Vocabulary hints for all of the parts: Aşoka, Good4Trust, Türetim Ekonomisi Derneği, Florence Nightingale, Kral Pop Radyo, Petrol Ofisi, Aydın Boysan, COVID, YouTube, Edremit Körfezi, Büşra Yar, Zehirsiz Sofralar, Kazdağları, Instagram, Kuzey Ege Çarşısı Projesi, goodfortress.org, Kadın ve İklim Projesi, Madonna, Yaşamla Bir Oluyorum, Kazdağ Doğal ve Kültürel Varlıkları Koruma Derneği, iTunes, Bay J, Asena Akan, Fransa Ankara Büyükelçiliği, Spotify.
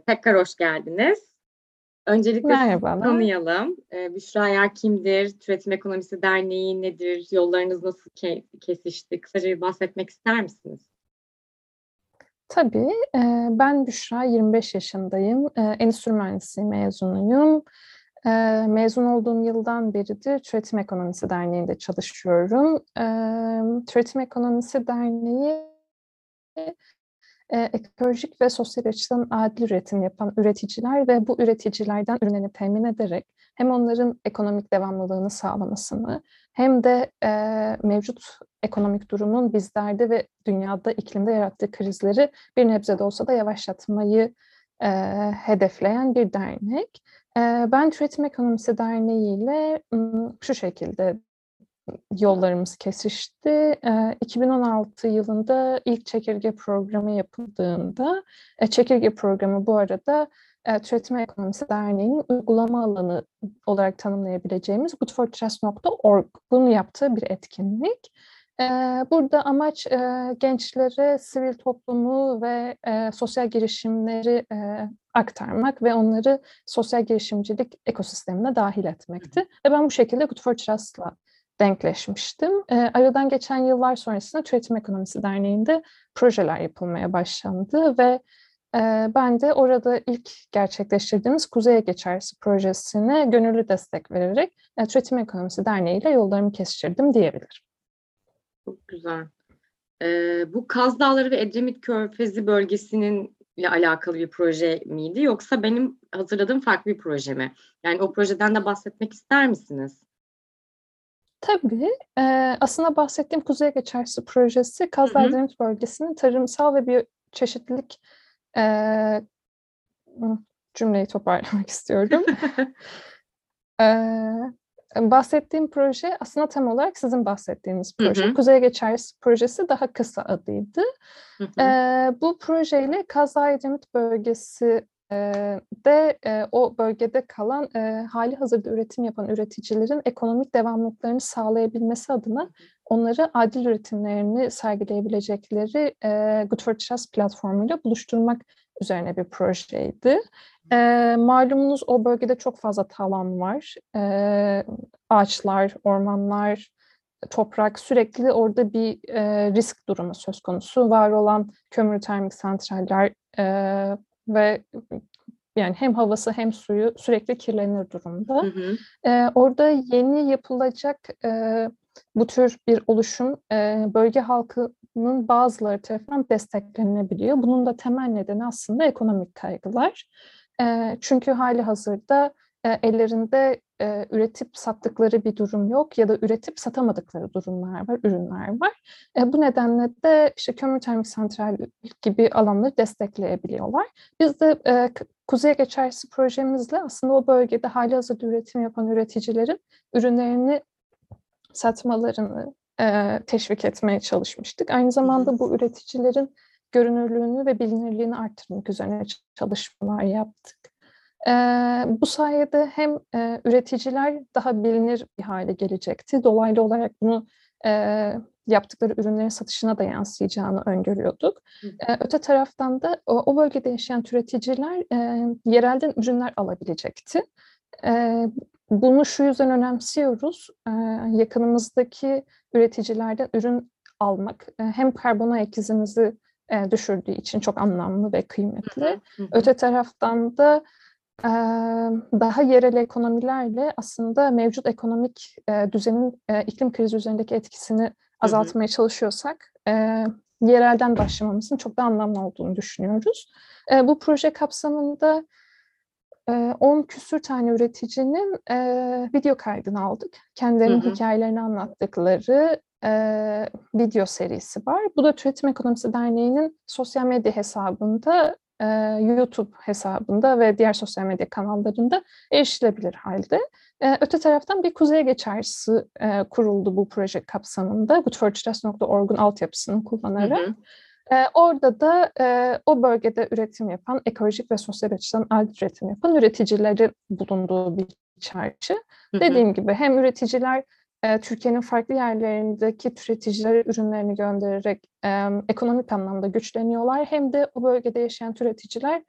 Tekrar hoş geldiniz. Öncelikle merhabalar. Sizi tanıyalım. Büşra Yar kimdir? Türetim Ekonomisi Derneği nedir? Yollarınız nasıl kesişti? Kısaca bahsetmek ister misiniz? Tabii. Ben Büşra, 25 yaşındayım. Endüstri mühendisliği mezunuyum. Mezun olduğum yıldan beridir Türetim Ekonomisi Derneği'nde çalışıyorum. Türetim Ekonomisi Derneği ekolojik ve sosyal açıdan adil üretim yapan üreticiler ve bu üreticilerden ürünlerini temin ederek hem onların ekonomik devamlılığını sağlamasını hem de mevcut ekonomik durumun bizlerde ve dünyada iklimde yarattığı krizleri bir nebze de olsa da yavaşlatmayı hedefleyen bir dernek. Ben Türetim Ekonomisi Derneği ile şu şekilde yollarımız kesişti. 2016 yılında ilk çekirge programı yapıldığında, çekirge programı bu arada Türetim Ekonomisi Derneği'nin uygulama alanı olarak tanımlayabileceğimiz goodfortress.org bunu yaptığı bir etkinlik. Burada amaç gençlere sivil toplumu ve sosyal girişimleri aktarmak ve onları sosyal girişimcilik ekosistemine dahil etmekti. Ve ben bu şekilde Good4Trust'la denkleşmiştim. Aradan geçen yıllar sonrasında Türetim Ekonomisi Derneği'nde projeler yapılmaya başlandı ve ben de orada ilk gerçekleştirdiğimiz Kuzey Ege Çarşısı Projesi'ne gönüllü destek vererek Türetim Ekonomisi Derneği ile yollarımı kesiştirdim diyebilirim. Çok güzel. Bu Kazdağları ve Edremit Körfezi bölgesinin ile alakalı bir proje miydi yoksa benim hatırladığım farklı bir proje mi? Yani o projeden de bahsetmek ister misiniz? Tabii. Aslında bahsettiğim Kuzey Ege Çarşısı Projesi Kazdağ Edremit bölgesinin tarımsal ve biyoçeşitlilik cümleyi toparlamak istiyorum. Bahsettiğim proje aslında tam olarak sizin bahsettiğiniz proje. Kuzey Ege Çarşısı Projesi daha kısa adıydı. Bu projeyle Kazdağ Edremit bölgesi de o bölgede kalan hali hazırda üretim yapan üreticilerin ekonomik devamlılıklarını sağlayabilmesi adına onları adil üretimlerini sergileyebilecekleri Good4Trust platformuyla buluşturmak üzerine bir projeydi. Malumunuz o bölgede çok fazla talan var. Ağaçlar, ormanlar, toprak sürekli orada bir risk durumu söz konusu. Var olan kömürlü termik santraller ve yani hem havası hem suyu sürekli kirlenir durumda. Orada yeni yapılacak bu tür bir oluşum bölge halkının bazıları tarafından desteklenebiliyor. Bunun da temel nedeni aslında ekonomik kaygılar. Çünkü hali hazırda ellerinde üretip sattıkları bir durum yok ya da üretip satamadıkları durumlar var, ürünler var. Bu nedenle de işte kömür termik santral gibi alanları destekleyebiliyorlar. Biz de Kuzey Ege Çarşısı projemizle aslında o bölgede hali hazırda üretim yapan üreticilerin ürünlerini satmalarını teşvik etmeye çalışmıştık. Aynı zamanda bu üreticilerin görünürlüğünü ve bilinirliğini arttırmak üzerine çalışmalar yaptık. Bu sayede hem üreticiler daha bilinir bir hale gelecekti. Dolaylı olarak bunu yaptıkları ürünlerin satışına da yansıyacağını öngörüyorduk. Öte taraftan da o bölgede yaşayan üreticiler yerelden ürünler alabilecekti. Bunu şu yüzden önemsiyoruz. Yakınımızdaki üreticilerden ürün almak hem karbon ayak izimizi düşürdüğü için çok anlamlı ve kıymetli. Öte taraftan da daha yerel ekonomilerle aslında mevcut ekonomik düzenin iklim krizi üzerindeki etkisini azaltmaya çalışıyorsak yerelden başlamamızın çok da anlamlı olduğunu düşünüyoruz. Bu proje kapsamında 10 küsür tane üreticinin video kaydını aldık. Kendilerinin hikayelerini anlattıkları video serisi var. Bu da Türetim Ekonomisi Derneği'nin sosyal medya hesabında, YouTube hesabında ve diğer sosyal medya kanallarında erişilebilir halde. Öte taraftan bir Kuzey Ege Çarşısı kuruldu bu proje kapsamında. Good4Trust.org'un altyapısını kullanarak. Orada da o bölgede üretim yapan, ekolojik ve sosyal açıdan adil üretim yapan üreticilerin bulunduğu bir çarşı. Dediğim gibi hem üreticiler Türkiye'nin farklı yerlerindeki üreticilere ürünlerini göndererek ekonomik anlamda güçleniyorlar. Hem de o bölgede yaşayan üreticiler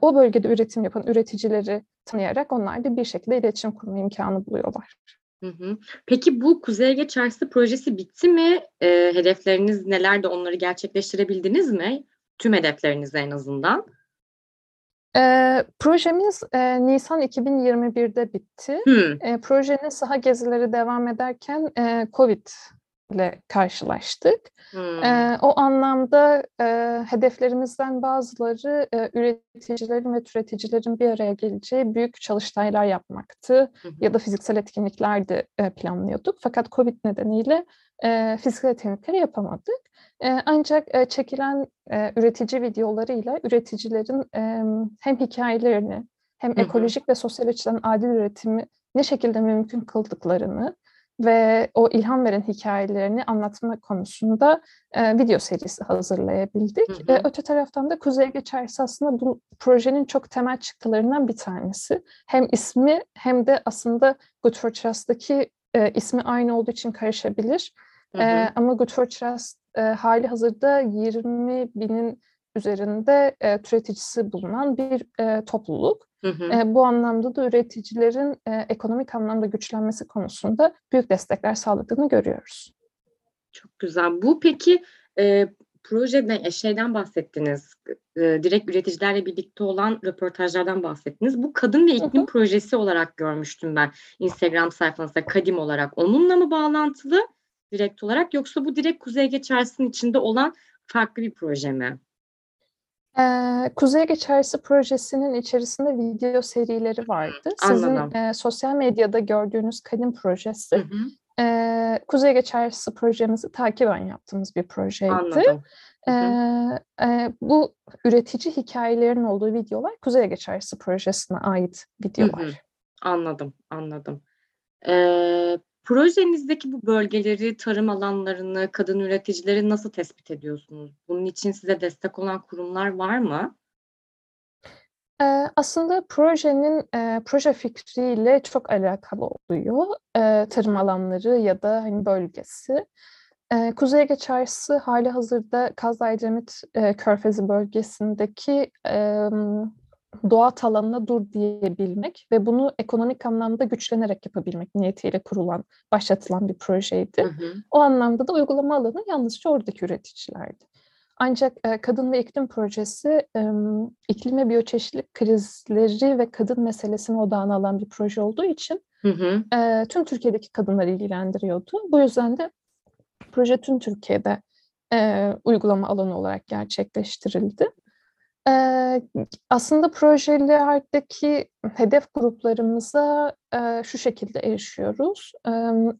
o bölgede üretim yapan üreticileri tanıyarak onlar da bir şekilde iletişim kurma imkanı buluyorlar. Hı hı. Peki bu Kuzey Ege Çarşısı projesi bitti mi? Hedefleriniz nelerdi? Onları gerçekleştirebildiniz mi? Tüm hedeflerinizi en azından. Projemiz Nisan 2021'de bitti. Projenin saha gezileri devam ederken COVID ile karşılaştık. O anlamda hedeflerimizden bazıları üreticilerin ve türeticilerin bir araya geleceği büyük çalıştaylar yapmaktı ya da fiziksel etkinlikler de planlıyorduk. Fakat COVID nedeniyle fiziksel etkinlikleri yapamadık. Ancak çekilen üretici videolarıyla üreticilerin hem hikayelerini hem ekolojik ve sosyal açıdan adil üretimi ne şekilde mümkün kıldıklarını ve o ilham veren hikayelerini anlatma konusunda video serisi hazırlayabildik. Öte taraftan da Kuzey Ege Çarşısı aslında bu projenin çok temel çıktılarından bir tanesi. Hem ismi hem de aslında Good4Trust'daki ismi aynı olduğu için karışabilir. Ama Good4Trust hali hazırda 20 binin üzerinde türeticisi bulunan bir topluluk. Bu anlamda da üreticilerin ekonomik anlamda güçlenmesi konusunda büyük destekler sağladığını görüyoruz. Çok güzel. Bu peki projeden, şeyden bahsettiniz, direkt üreticilerle birlikte olan röportajlardan bahsettiniz. Bu Kadın ve İklim Projesi olarak görmüştüm ben Instagram sayfanızda, kadim olarak. Onunla mı bağlantılı direkt olarak, yoksa bu direkt Kuzey Ege Çarşısı'nın içinde olan farklı bir proje mi? Kuzey Ege Çarşısı projesinin içerisinde video serileri vardı. Anladım. Sizin sosyal medyada gördüğünüz kadim projesi Kuzey Ege Çarşısı projemizi takiben yaptığımız bir projeydi. Anladım. Bu üretici hikayelerin olduğu videolar Kuzey Ege Çarşısı projesine ait videolar. Anladım. Projenizdeki bu bölgeleri, tarım alanlarını, kadın üreticileri nasıl tespit ediyorsunuz? Bunun için size destek olan kurumlar var mı? Aslında projenin proje fikriyle çok alakalı oluyor. Tarım alanları ya da hani bölgesi. Kuzey Ege Çarşısı hali hazırda Kazdağ Edremit Körfezi bölgesindeki doğat alanına dur diyebilmek ve bunu ekonomik anlamda güçlenerek yapabilmek niyetiyle başlatılan bir projeydi. O anlamda da uygulama alanı yalnızca oradaki üreticilerdi. Ancak Kadın ve İklim Projesi, iklim ve biyoçeşitlilik krizleri ve kadın meselesini odağına alan bir proje olduğu için tüm Türkiye'deki kadınları ilgilendiriyordu. Bu yüzden de proje tüm Türkiye'de uygulama alanı olarak gerçekleştirildi. Aslında projelerdeki hedef gruplarımıza şu şekilde erişiyoruz.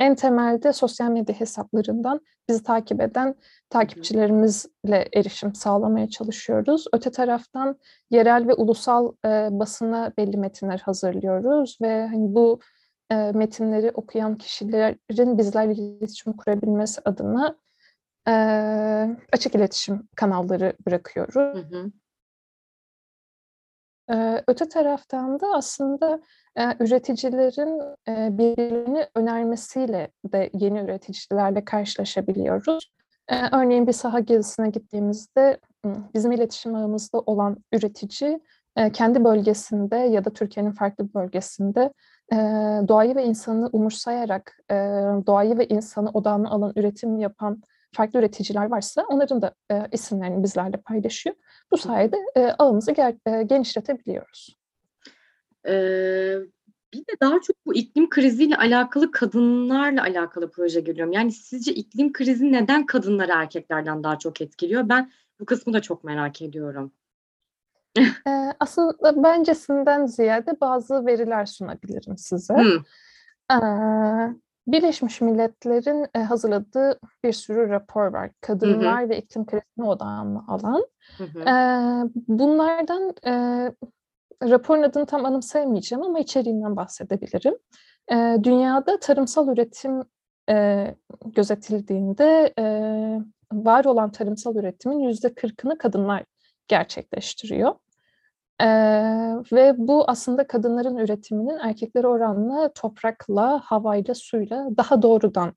En temelde sosyal medya hesaplarından bizi takip eden takipçilerimizle erişim sağlamaya çalışıyoruz. Öte taraftan yerel ve ulusal basına belli metinler hazırlıyoruz ve hani bu metinleri okuyan kişilerin bizlerle iletişim kurabilmesi adına açık iletişim kanalları bırakıyoruz. Öte taraftan da aslında üreticilerin birbirini önermesiyle de yeni üreticilerle karşılaşabiliyoruz. Örneğin bir saha gezisine gittiğimizde bizim iletişim ağımızda olan üretici kendi bölgesinde ya da Türkiye'nin farklı bir bölgesinde doğayı ve insanı umursayarak doğayı ve insanı odağına alan üretim yapan farklı üreticiler varsa onların da isimlerini bizlerle paylaşıyor. Bu sayede ağımızı genişletebiliyoruz. Bir de daha çok bu iklim kriziyle alakalı, kadınlarla alakalı proje görüyorum. Yani sizce iklim krizi neden kadınları erkeklerden daha çok etkiliyor? Ben bu kısmı da çok merak ediyorum. Aslında bencesinden ziyade bazı veriler sunabilirim size. Birleşmiş Milletler'in hazırladığı bir sürü rapor var. Kadınlar ve iklim krizine odağını alan. Bunlardan raporun adını tam anımsayamayacağım ama içeriğinden bahsedebilirim. Dünyada tarımsal üretim gözetildiğinde var olan tarımsal üretimin %40'ını kadınlar gerçekleştiriyor. Ve bu aslında kadınların üretiminin erkeklere oranla toprakla, havayla, suyla daha doğrudan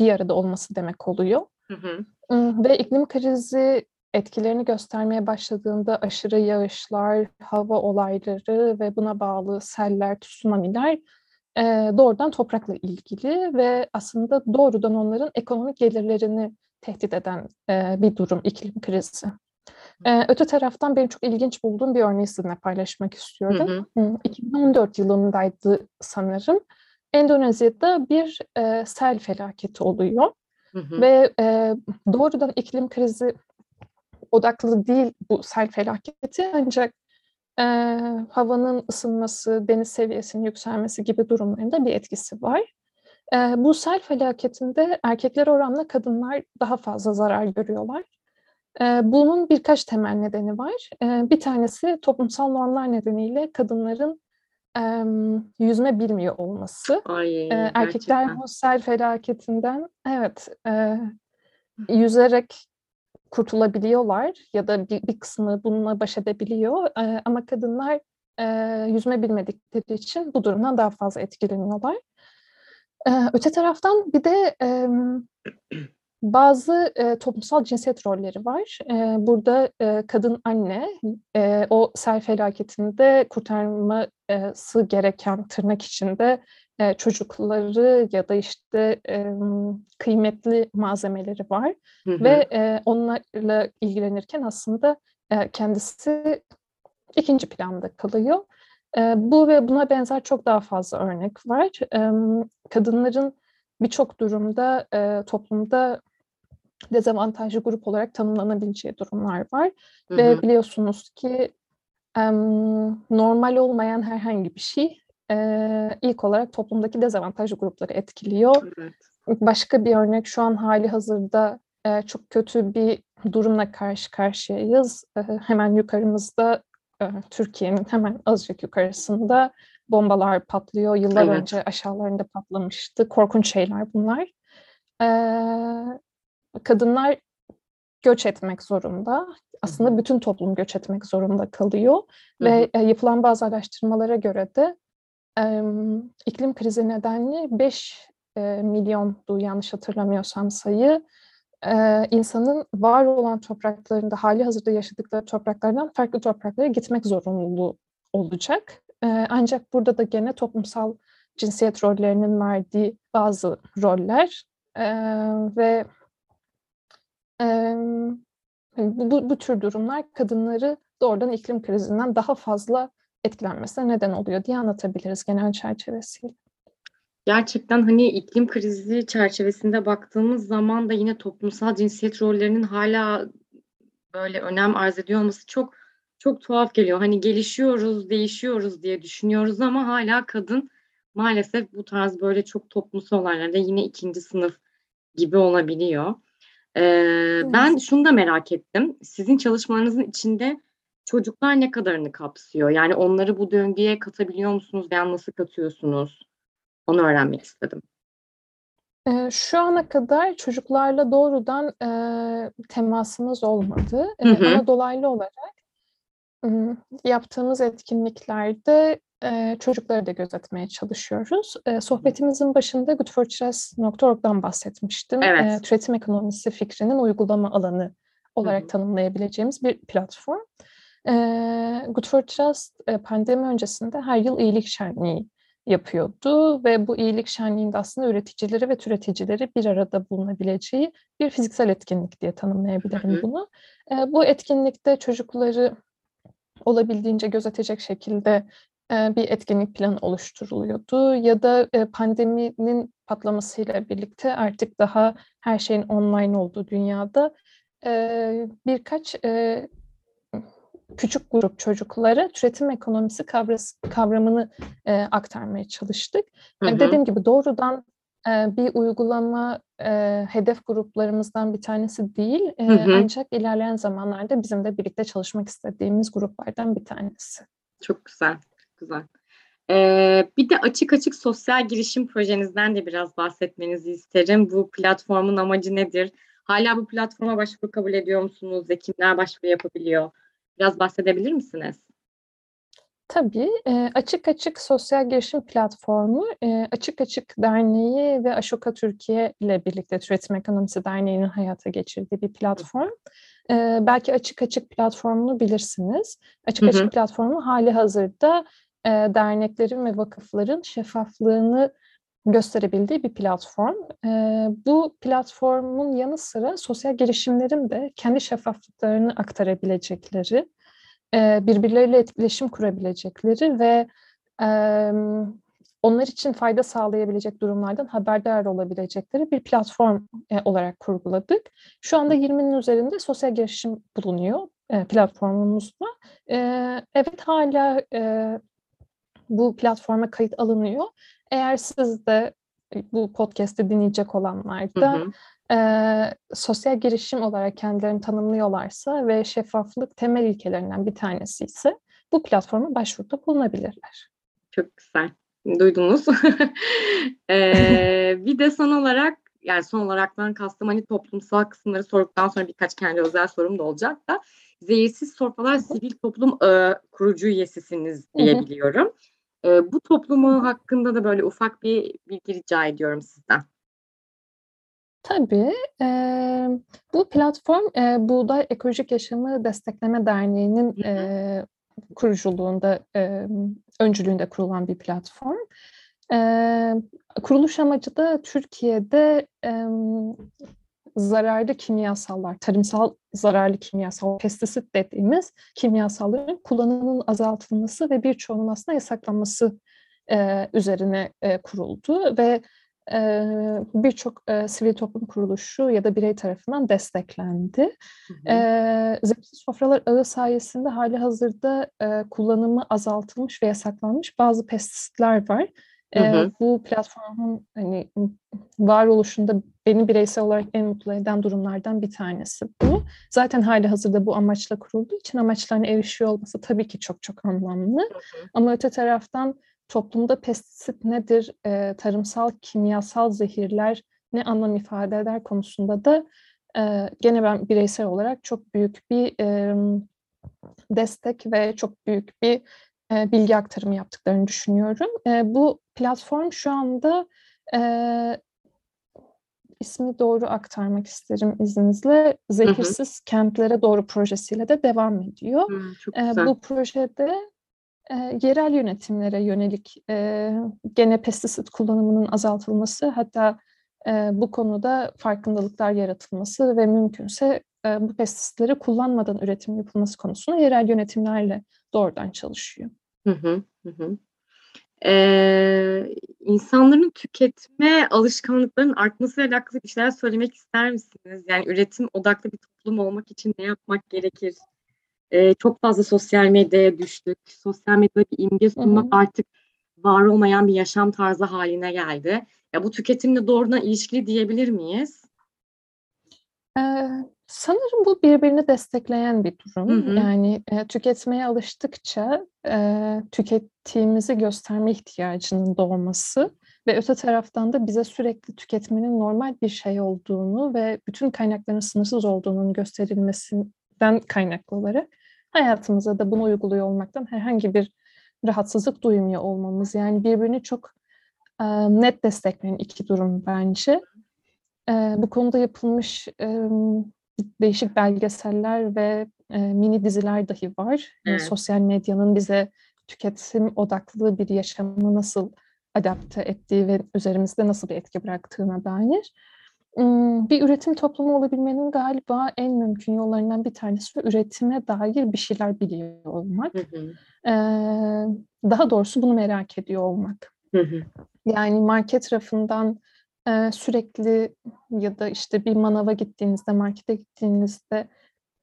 bir arada olması demek oluyor. Ve iklim krizi etkilerini göstermeye başladığında aşırı yağışlar, hava olayları ve buna bağlı seller, tsunamiler doğrudan toprakla ilgili ve aslında doğrudan onların ekonomik gelirlerini tehdit eden bir durum iklim krizi. Öte taraftan benim çok ilginç bulduğum bir örneği sizinle paylaşmak istiyorum. Hı hı. 2014 yılındaydı sanırım. Endonezya'da bir sel felaketi oluyor. Hı hı. Ve doğrudan iklim krizi odaklı değil bu sel felaketi, ancak havanın ısınması, deniz seviyesinin yükselmesi gibi durumlarında bir etkisi var. Bu sel felaketinde erkekler oranla kadınlar daha fazla zarar görüyorlar. Bunun birkaç temel nedeni var. Bir tanesi toplumsal normlar nedeniyle kadınların yüzme bilmiyor olması. Ay, erkekler bu sel felaketinden yüzerek kurtulabiliyorlar ya da bir kısmı bununla baş edebiliyor ama kadınlar yüzme bilmedikleri için bu durumdan daha fazla etkileniyorlar. Öte taraftan bir de bazı toplumsal cinsiyet rolleri var. Burada kadın anne, o sel felaketinde kurtarması gereken tırnak içinde çocukları ya da işte kıymetli malzemeleri var. Hı hı. Ve onlarla ilgilenirken aslında kendisi ikinci planda kalıyor. Bu ve buna benzer çok daha fazla örnek var. Kadınların birçok durumda toplumda dezavantajlı grup olarak tanımlanabileceği durumlar var. Hı hı. Ve biliyorsunuz ki normal olmayan herhangi bir şey ilk olarak toplumdaki dezavantajlı grupları etkiliyor. Evet. Başka bir örnek, şu an hali hazırda çok kötü bir durumla karşı karşıyayız. Hemen yukarımızda, Türkiye'nin hemen azıcık yukarısında bombalar patlıyor. Yıllar önce aşağılarında patlamıştı. Korkunç şeyler bunlar. Kadınlar göç etmek zorunda. Aslında bütün toplum göç etmek zorunda kalıyor. Ve yapılan bazı araştırmalara göre de iklim krizi nedeniyle 5 milyondu yanlış hatırlamıyorsam sayı. İnsanın var olan topraklarında, hali hazırda yaşadıkları topraklardan farklı topraklara gitmek zorunluluğu olacak. Ancak burada da gene toplumsal cinsiyet rollerinin verdiği bazı roller ve bu tür durumlar kadınları doğrudan iklim krizinden daha fazla etkilenmesine neden oluyor diye anlatabiliriz genel çerçevesiyle. Gerçekten hani iklim krizi çerçevesinde baktığımız zaman da yine toplumsal cinsiyet rollerinin hala böyle önem arz ediyor olması çok çok tuhaf geliyor. Hani gelişiyoruz, değişiyoruz diye düşünüyoruz ama hala kadın maalesef bu tarz böyle çok toplumsal olaylarda yine ikinci sınıf gibi olabiliyor. Ben şunu da merak ettim. Sizin çalışmalarınızın içinde çocuklar ne kadarını kapsıyor? Yani onları bu döngüye katabiliyor musunuz? Yani nasıl katıyorsunuz? Onu öğrenmek istedim. Şu ana kadar çocuklarla doğrudan temasımız olmadı. Ama dolaylı olarak yaptığımız etkinliklerde çocukları da gözetmeye çalışıyoruz. Sohbetimizin başında Good4Trust.org'dan bahsetmiştim. Evet. Türetim ekonomisi fikrinin uygulama alanı olarak tanımlayabileceğimiz bir platform. Good4Trust pandemi öncesinde her yıl iyilik şenliği yapıyordu ve bu iyilik şenliğinde aslında üreticileri ve türeticileri bir arada bulunabileceği bir fiziksel etkinlik diye tanımlayabilirim bunu. Bu etkinlikte çocukları olabildiğince gözetecek şekilde bir etkinlik planı oluşturuluyordu ya da pandeminin patlamasıyla birlikte artık daha her şeyin online olduğu dünyada birkaç küçük grup çocuklara türetim ekonomisi kavramını aktarmaya çalıştık. Dediğim gibi doğrudan bir uygulama hedef gruplarımızdan bir tanesi değil. Ancak ilerleyen zamanlarda bizim de birlikte çalışmak istediğimiz gruplardan bir tanesi. Çok güzel, çok güzel. Bir de açık açık sosyal girişim projenizden de biraz bahsetmenizi isterim. Bu platformun amacı nedir? Hala bu platforma başvuru kabul ediyor musunuz? Kimler başvuru yapabiliyor? Biraz bahsedebilir misiniz? Tabii. Açık Açık Sosyal Girişim Platformu, Açık Açık Derneği ve Aşoka Türkiye ile birlikte Türetim Ekonomisi Derneği'nin hayata geçirdiği bir platform. belki Açık Açık platformunu bilirsiniz. Açık Açık platformu hali hazırda derneklerin ve vakıfların şeffaflığını gösterebildiği bir platform. Bu platformun yanı sıra sosyal girişimlerin de kendi şeffaflıklarını aktarabilecekleri, birbirleriyle etkileşim kurabilecekleri ve onlar için fayda sağlayabilecek durumlardan haberdar olabilecekleri bir platform olarak kurguladık. Şu anda 20'nin üzerinde sosyal girişim bulunuyor platformumuzda. Evet, hala bu platforma kayıt alınıyor. Eğer siz de bu podcast'i dinleyecek olanlar da sosyal girişim olarak kendilerini tanımlıyorlarsa ve şeffaflık temel ilkelerinden bir tanesi ise bu platforma başvuruda bulunabilirler. Çok güzel. Duydunuz. Bir de son olaraktan kastım hani toplumsal kısımları sorduktan sonra birkaç kendi özel sorum da olacak da Zehirsiz Sofralar Sivil Toplum kurucu üyesisiniz diyebiliyorum. Bu toplumu hakkında da böyle ufak bir bilgi rica ediyorum sizden. Tabii. Bu platform Buğday Ekolojik Yaşamı Destekleme Derneği'nin kuruculuğunda, öncülüğünde kurulan bir platform. Kuruluş amacı da Türkiye'de zararlı kimyasallar, tarımsal zararlı kimyasal, pestisit dediğimiz kimyasalların kullanımının azaltılması ve birçoğunun aslında yasaklanması üzerine kuruldu ve birçok sivil toplum kuruluşu ya da birey tarafından desteklendi. Zehirsiz Sofralar Ağı sayesinde hali hazırda kullanımı azaltılmış ve yasaklanmış bazı pestisitler var. Bu platformun hani varoluşunda beni bireysel olarak en mutlu eden durumlardan bir tanesi bu. Zaten hali hazırda bu amaçla kurulduğu için amaçlarına erişiyor olması tabii ki çok çok anlamlı. Ama öte taraftan toplumda pestisit nedir, tarımsal, kimyasal zehirler ne anlam ifade eder konusunda da gene ben bireysel olarak çok büyük bir destek ve çok büyük bir bilgi aktarımı yaptıklarını düşünüyorum. Bu platform şu anda, ismi doğru aktarmak isterim izninizle, Zehirsiz Kentlere Doğru projesiyle de devam ediyor. Bu projede yerel yönetimlere yönelik gene pestisit kullanımının azaltılması, hatta bu konuda farkındalıklar yaratılması ve mümkünse bu pestisitleri kullanmadan üretim yapılması konusunda yerel yönetimlerle doğrudan çalışıyor. İnsanların tüketme alışkanlıklarının artmasıyla alakalı bir şeyler söylemek ister misiniz? Yani üretim odaklı bir toplum olmak için ne yapmak gerekir? Çok fazla sosyal medyaya düştük. Sosyal medyada bir imge sunmak artık var olmayan bir yaşam tarzı haline geldi. Ya bu tüketimle doğrudan ilişkili diyebilir miyiz? Sanırım bu birbirini destekleyen bir durum. Yani tüketmeye alıştıkça tükettiğimizi gösterme ihtiyacının doğması ve öte taraftan da bize sürekli tüketmenin normal bir şey olduğunu ve bütün kaynakların sınırsız olduğunun gösterilmesinden kaynaklı olarak hayatımıza da bunu uyguluyor olmaktan herhangi bir rahatsızlık duymuyor olmamız. Yani birbirini çok net destekleyen iki durum bence. Bu konuda yapılmış değişik belgeseller ve mini diziler dahi var. Evet. Sosyal medyanın bize tüketim odaklı bir yaşamı nasıl adapte ettiği ve üzerimizde nasıl bir etki bıraktığına dair. Bir üretim toplumu olabilmenin galiba en mümkün yollarından bir tanesi üretime dair bir şeyler biliyor olmak. Daha doğrusu bunu merak ediyor olmak. Yani market rafından sürekli ya da işte bir manava gittiğinizde, markete gittiğinizde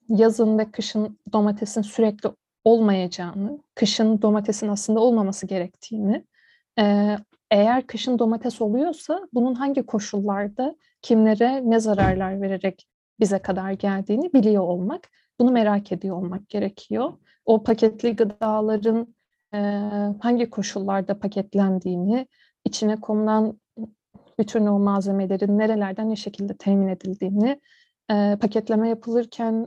yazın ve kışın domatesin sürekli olmayacağını, kışın domatesin aslında olmaması gerektiğini, eğer kışın domates oluyorsa bunun hangi koşullarda kimlere ne zararlar vererek bize kadar geldiğini biliyor olmak, bunu merak ediyor olmak gerekiyor. O paketli gıdaların hangi koşullarda paketlendiğini, içine konulan bütün o malzemelerin nerelerden ne şekilde temin edildiğini, paketleme yapılırken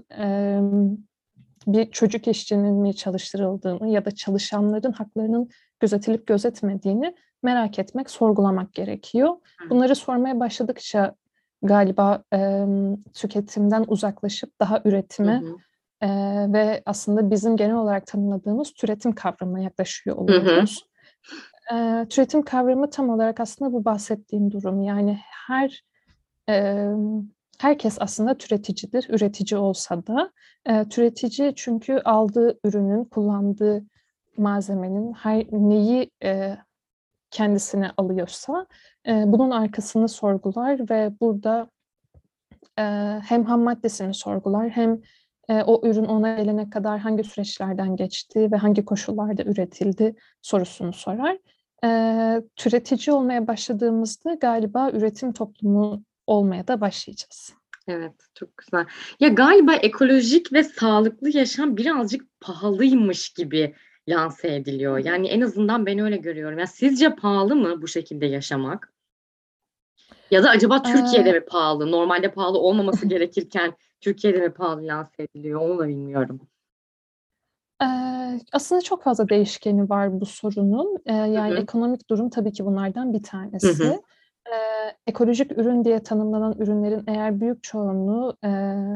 bir çocuk işçinin mi çalıştırıldığını ya da çalışanların haklarının gözetilip gözetmediğini merak etmek, sorgulamak gerekiyor. Bunları sormaya başladıkça galiba tüketimden uzaklaşıp daha üretime ve aslında bizim genel olarak tanımladığımız türetim kavramına yaklaşıyor oluyoruz. Türetim kavramı tam olarak aslında bu bahsettiğim durum. Yani herkes aslında türeticidir, üretici olsa da. Türetici çünkü aldığı ürünün, kullandığı malzemenin neyi kendisine alıyorsa bunun arkasını sorgular ve burada hem ham maddesini sorgular hem o ürün ona gelene kadar hangi süreçlerden geçti ve hangi koşullarda üretildi sorusunu sorar. Türetici olmaya başladığımızda galiba üretim toplumu olmaya da başlayacağız. Evet, çok güzel. Ya galiba ekolojik ve sağlıklı yaşam birazcık pahalıymış gibi lanse ediliyor. Yani en azından ben öyle görüyorum. Yani sizce pahalı mı bu şekilde yaşamak? Ya da acaba Türkiye'de mi pahalı? Normalde pahalı olmaması gerekirken Türkiye'de mi pahalı lanse ediliyor? Onu da bilmiyorum. Aslında çok fazla değişkeni var bu sorunun. Yani ekonomik durum tabii ki bunlardan bir tanesi. Ekolojik ürün diye tanımlanan ürünlerin eğer büyük çoğunluğu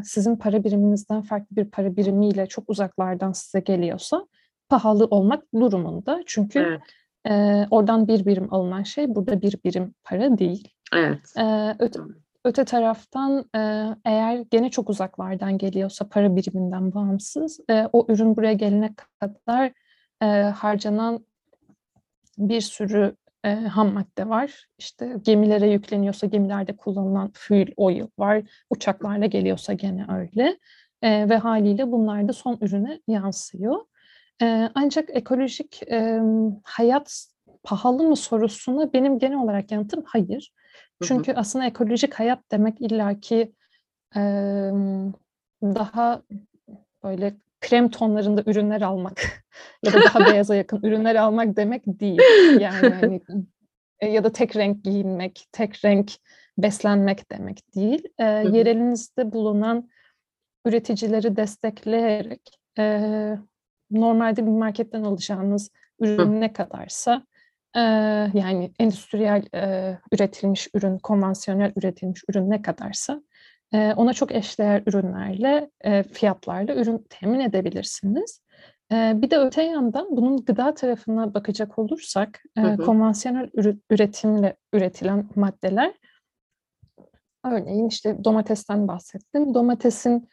sizin para biriminizden farklı bir para birimiyle çok uzaklardan size geliyorsa pahalı olmak durumunda. Çünkü oradan bir birim alınan şey burada bir birim para değil. Evet. Öte taraftan eğer gene çok uzaklardan geliyorsa para biriminden bağımsız o ürün buraya gelene kadar harcanan bir sürü ham madde var. İşte gemilere yükleniyorsa gemilerde kullanılan fuel oil var. Uçaklarla geliyorsa gene öyle. Ve haliyle bunlar da son ürüne yansıyor. Ancak ekolojik hayat pahalı mı sorusuna benim genel olarak yanıtım hayır. Çünkü aslında ekolojik hayat demek illaki daha böyle krem tonlarında ürünler almak ya da daha beyaza yakın ürünler almak demek değil. Yani ya da tek renk giyinmek, tek renk beslenmek demek değil. Yerelinizde bulunan üreticileri destekleyerek normalde bir marketten alacağınız ürün ne kadarsa yani endüstriyel üretilmiş ürün, konvansiyonel üretilmiş ürün ne kadarsa ona çok eşdeğer ürünlerle, fiyatlarla ürün temin edebilirsiniz. Bir de öte yandan bunun gıda tarafına bakacak olursak konvansiyonel üretimle üretilen maddeler, örneğin işte domatesten bahsettim. Domatesin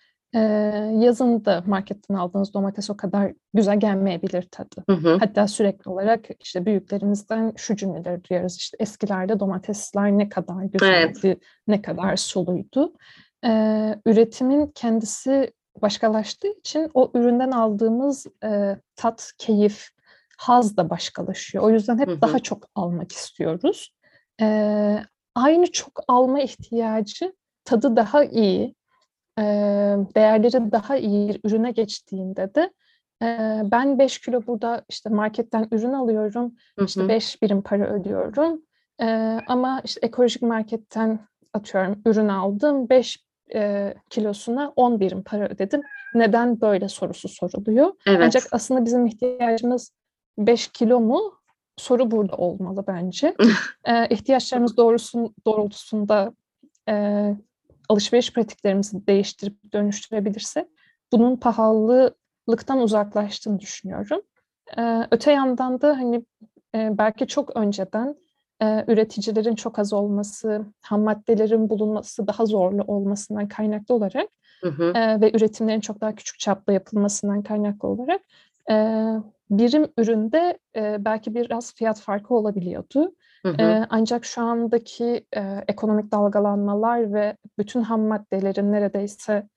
yazın da marketten aldığınız domates o kadar güzel gelmeyebilir tadı. Hatta sürekli olarak işte büyüklerimizden şu cümleleri duyarız. İşte eskilerde domatesler ne kadar güzeldi, ne kadar suluydu. Üretimin kendisi başkalaştığı için o üründen aldığımız tat, keyif, haz da başkalaşıyor. O yüzden hep daha çok almak istiyoruz. Aynı çok alma ihtiyacı tadı daha iyi, değerleri daha iyi ürüne geçtiğinde de ben 5 kilo burada işte marketten ürün alıyorum, işte 5 birim para ödüyorum ama işte ekolojik marketten atıyorum ürün aldım, 5 kilosuna 10 birim para ödedim. Neden böyle sorusu soruluyor. Evet. Ancak aslında bizim ihtiyacımız 5 kilo mu? Soru burada olmalı bence. İhtiyaçlarımız doğrultusunda alışveriş pratiklerimizi değiştirip dönüştürebilirse bunun pahalılıktan uzaklaştığını düşünüyorum. Öte yandan da hani belki çok önceden üreticilerin çok az olması, ham maddelerin bulunması daha zorlu olmasından kaynaklı olarak ve üretimlerin çok daha küçük çapta yapılmasından kaynaklı olarak birim üründe belki biraz fiyat farkı olabiliyordu. Ancak şu andaki ekonomik dalgalanmalar ve bütün ham maddelerin neredeyse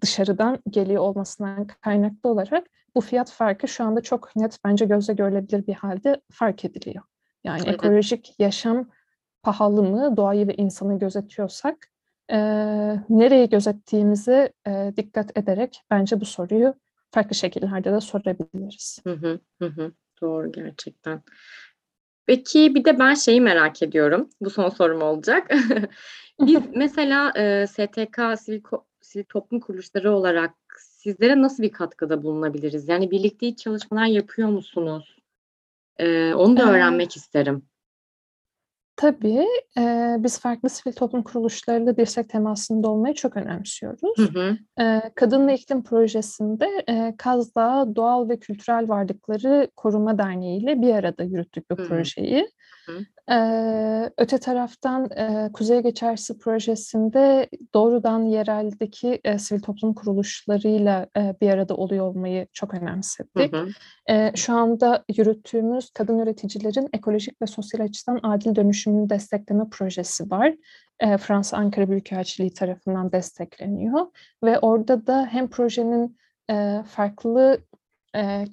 dışarıdan geliyor olmasından kaynaklı olarak bu fiyat farkı şu anda çok net bence gözle görülebilir bir halde fark ediliyor. Yani ekolojik yaşam pahalı mı, doğayı ve insanı gözetiyorsak nereye gözettiğimizi dikkat ederek bence bu soruyu farklı şekillerde de sorabiliriz. Doğru gerçekten. Peki bir de ben şeyi merak ediyorum. Bu son sorum olacak. Biz mesela STK, sivil toplum kuruluşları olarak sizlere nasıl bir katkıda bulunabiliriz? Yani birlikte hiç çalışmalar yapıyor musunuz? Onu da öğrenmek isterim. Tabii biz farklı sivil toplum kuruluşlarıyla dirsek temasında olmayı çok önemsiyoruz. Hı hı. Kadın ve İklim Projesi'nde Kazdağ Doğal ve Kültürel Varlıkları Koruma Derneği ile bir arada yürüttük bu projeyi. Hı hı. Öte taraftan Kuzey Ege Çarşısı Projesi'nde doğrudan yereldeki sivil toplum kuruluşlarıyla bir arada oluyor olmayı çok önemsedik. Hı hı. Şu anda yürüttüğümüz kadın üreticilerin ekolojik ve sosyal açıdan adil dönüşümünü destekleme projesi var. Fransa Ankara Büyükelçiliği tarafından destekleniyor ve orada da hem projenin farklı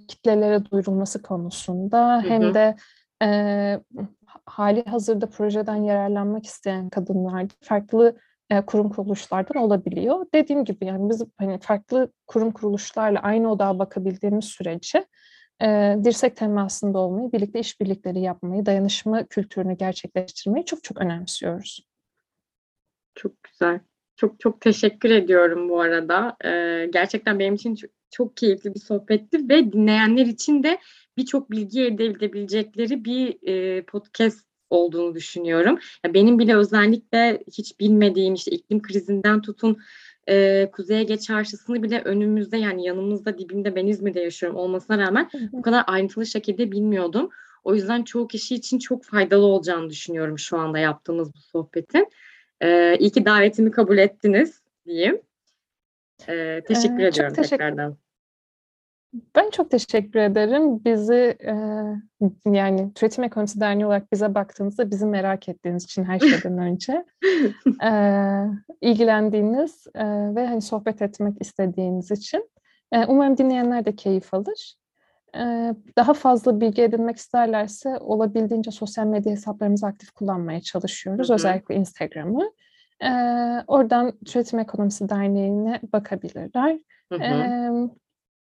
kitlelere duyurulması konusunda, hı hı, hem de hali hazırda projeden yararlanmak isteyen kadınlar farklı kurum kuruluşlardan olabiliyor. Dediğim gibi yani biz hani farklı kurum kuruluşlarla aynı odağa bakabildiğimiz sürece dirsek temasında olmayı, birlikte işbirlikleri yapmayı, dayanışma kültürünü gerçekleştirmeyi çok çok önemsiyoruz. Çok güzel. Çok çok teşekkür ediyorum bu arada. Gerçekten benim için çok keyifli bir sohbetti ve dinleyenler için de birçok bilgi elde edebilecekleri bir podcast olduğunu düşünüyorum. Ya benim bile özellikle hiç bilmediğim işte iklim krizinden tutun Kuzey Ege Çarşısı'nı bile önümüzde, yani yanımızda, dibimde, ben İzmir'de yaşıyorum olmasına rağmen bu kadar ayrıntılı şekilde bilmiyordum. O yüzden çoğu kişi için çok faydalı olacağını düşünüyorum şu anda yaptığımız bu sohbetin. İyi ki davetimi kabul ettiniz diyeyim. Teşekkür ediyorum tekrardan. Ben çok teşekkür ederim. Bizi yani Türetim Ekonomisi Derneği olarak bize baktığınızda bizi merak ettiğiniz için her şeyden önce ilgilendiğiniz ve hani sohbet etmek istediğiniz için. Umarım dinleyenler de keyif alır. Daha fazla bilgi edinmek isterlerse olabildiğince sosyal medya hesaplarımızı aktif kullanmaya çalışıyoruz. Hı hı. Özellikle Instagram'ı. Oradan Türetim Ekonomisi Derneği'ne bakabilirler. Hı hı.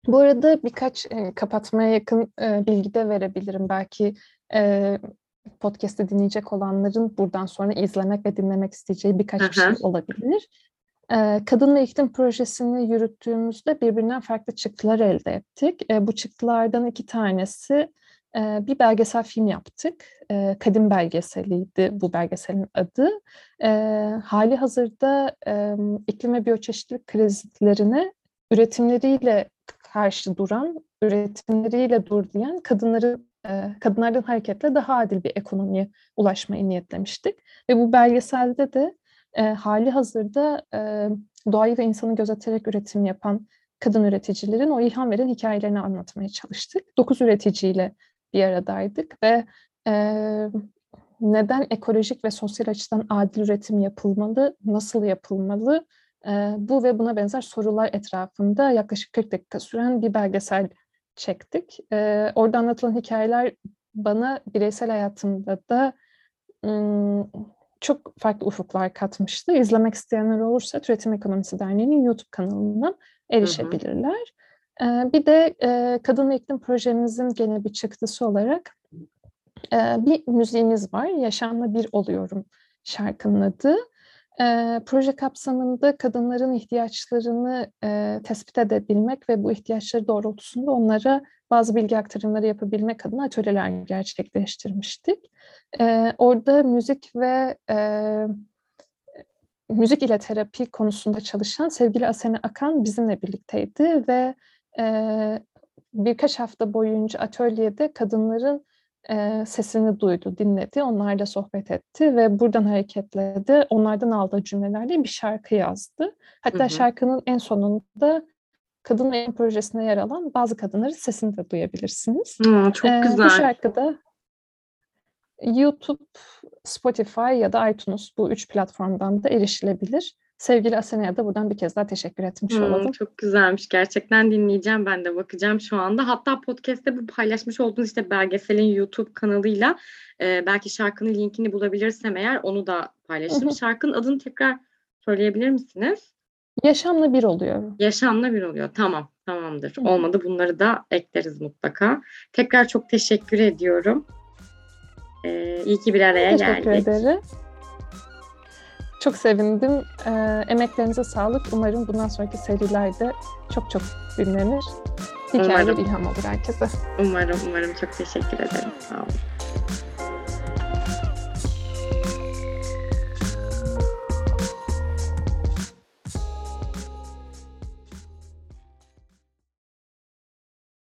Bu arada birkaç kapatmaya yakın bilgi de verebilirim. Belki podcast'ı dinleyecek olanların buradan sonra izlemek ve dinlemek isteyeceği birkaç bir şey olabilir. Kadın ve İklim Projesi'ni yürüttüğümüzde birbirinden farklı çıktılar elde ettik. Bu çıktılardan 2 tanesi bir belgesel film yaptık. Kadim belgeseliydi bu belgeselin adı. Hali hazırda iklim ve biyoçeşitlilik krizlerine üretimleriyle karşı duran, üretimleriyle dur diyen kadınlardan hareketle daha adil bir ekonomiye ulaşmayı niyetlemiştik. Ve bu belgeselde de hali hazırda doğayı ve insanı gözeterek üretim yapan kadın üreticilerin o ilham veren hikayelerini anlatmaya çalıştık. 9 üreticiyle bir aradaydık ve neden ekolojik ve sosyal açıdan adil üretim yapılmalı, nasıl yapılmalı, bu ve buna benzer sorular etrafında yaklaşık 40 dakika süren bir belgesel çektik. Orada anlatılan hikayeler bana bireysel hayatımda da çok farklı ufuklar katmıştı. İzlemek isteyenler olursa Türetim Ekonomisi Derneği'nin YouTube kanalından erişebilirler. Hı hı. Bir de Kadın ve İklim Projemizin gene bir çıktısı olarak bir müziğimiz var. Yaşamla Bir Oluyorum şarkının adı. Proje kapsamında kadınların ihtiyaçlarını tespit edebilmek ve bu ihtiyaçları doğrultusunda onlara bazı bilgi aktarımları yapabilmek adına atölyeler gerçekleştirmiştik. Orada müzik ve müzik ile terapi konusunda çalışan sevgili Asena Akan bizimle birlikteydi ve birkaç hafta boyunca atölyede kadınların sesini duydu, dinledi, onlarla sohbet etti ve buradan hareketle de onlardan aldığı cümlelerle bir şarkı yazdı. Hatta hı hı, şarkının en sonunda Kadın ve İklim Projesi'ne yer alan bazı kadınların sesini de duyabilirsiniz. Hı, çok güzel. Bu şarkıda YouTube, Spotify ya da iTunes, bu 3 platformdan da erişilebilir. Sevgili Asena'ya da buradan bir kez daha teşekkür etmiş olalım. Çok güzelmiş. Gerçekten dinleyeceğim, ben de bakacağım şu anda. Hatta podcast'te bu paylaşmış olduğunuz işte belgeselin YouTube kanalıyla belki şarkının linkini bulabilirsem eğer onu da paylaşırım. Şarkının adını tekrar söyleyebilir misiniz? Yaşamla Bir Oluyor. Yaşamla Bir Oluyor. Tamam. Tamamdır. Hı-hı. Olmadı. Bunları da ekleriz mutlaka. Tekrar çok teşekkür ediyorum. İyi ki bir araya geldik. Teşekkür ederim. Çok sevindim. Emeklerinize sağlık. Umarım bundan sonraki serilerde çok çok dinlenir. Hikayeler ilham olur herkese. Umarım. Çok teşekkür ederim. Sağ olun.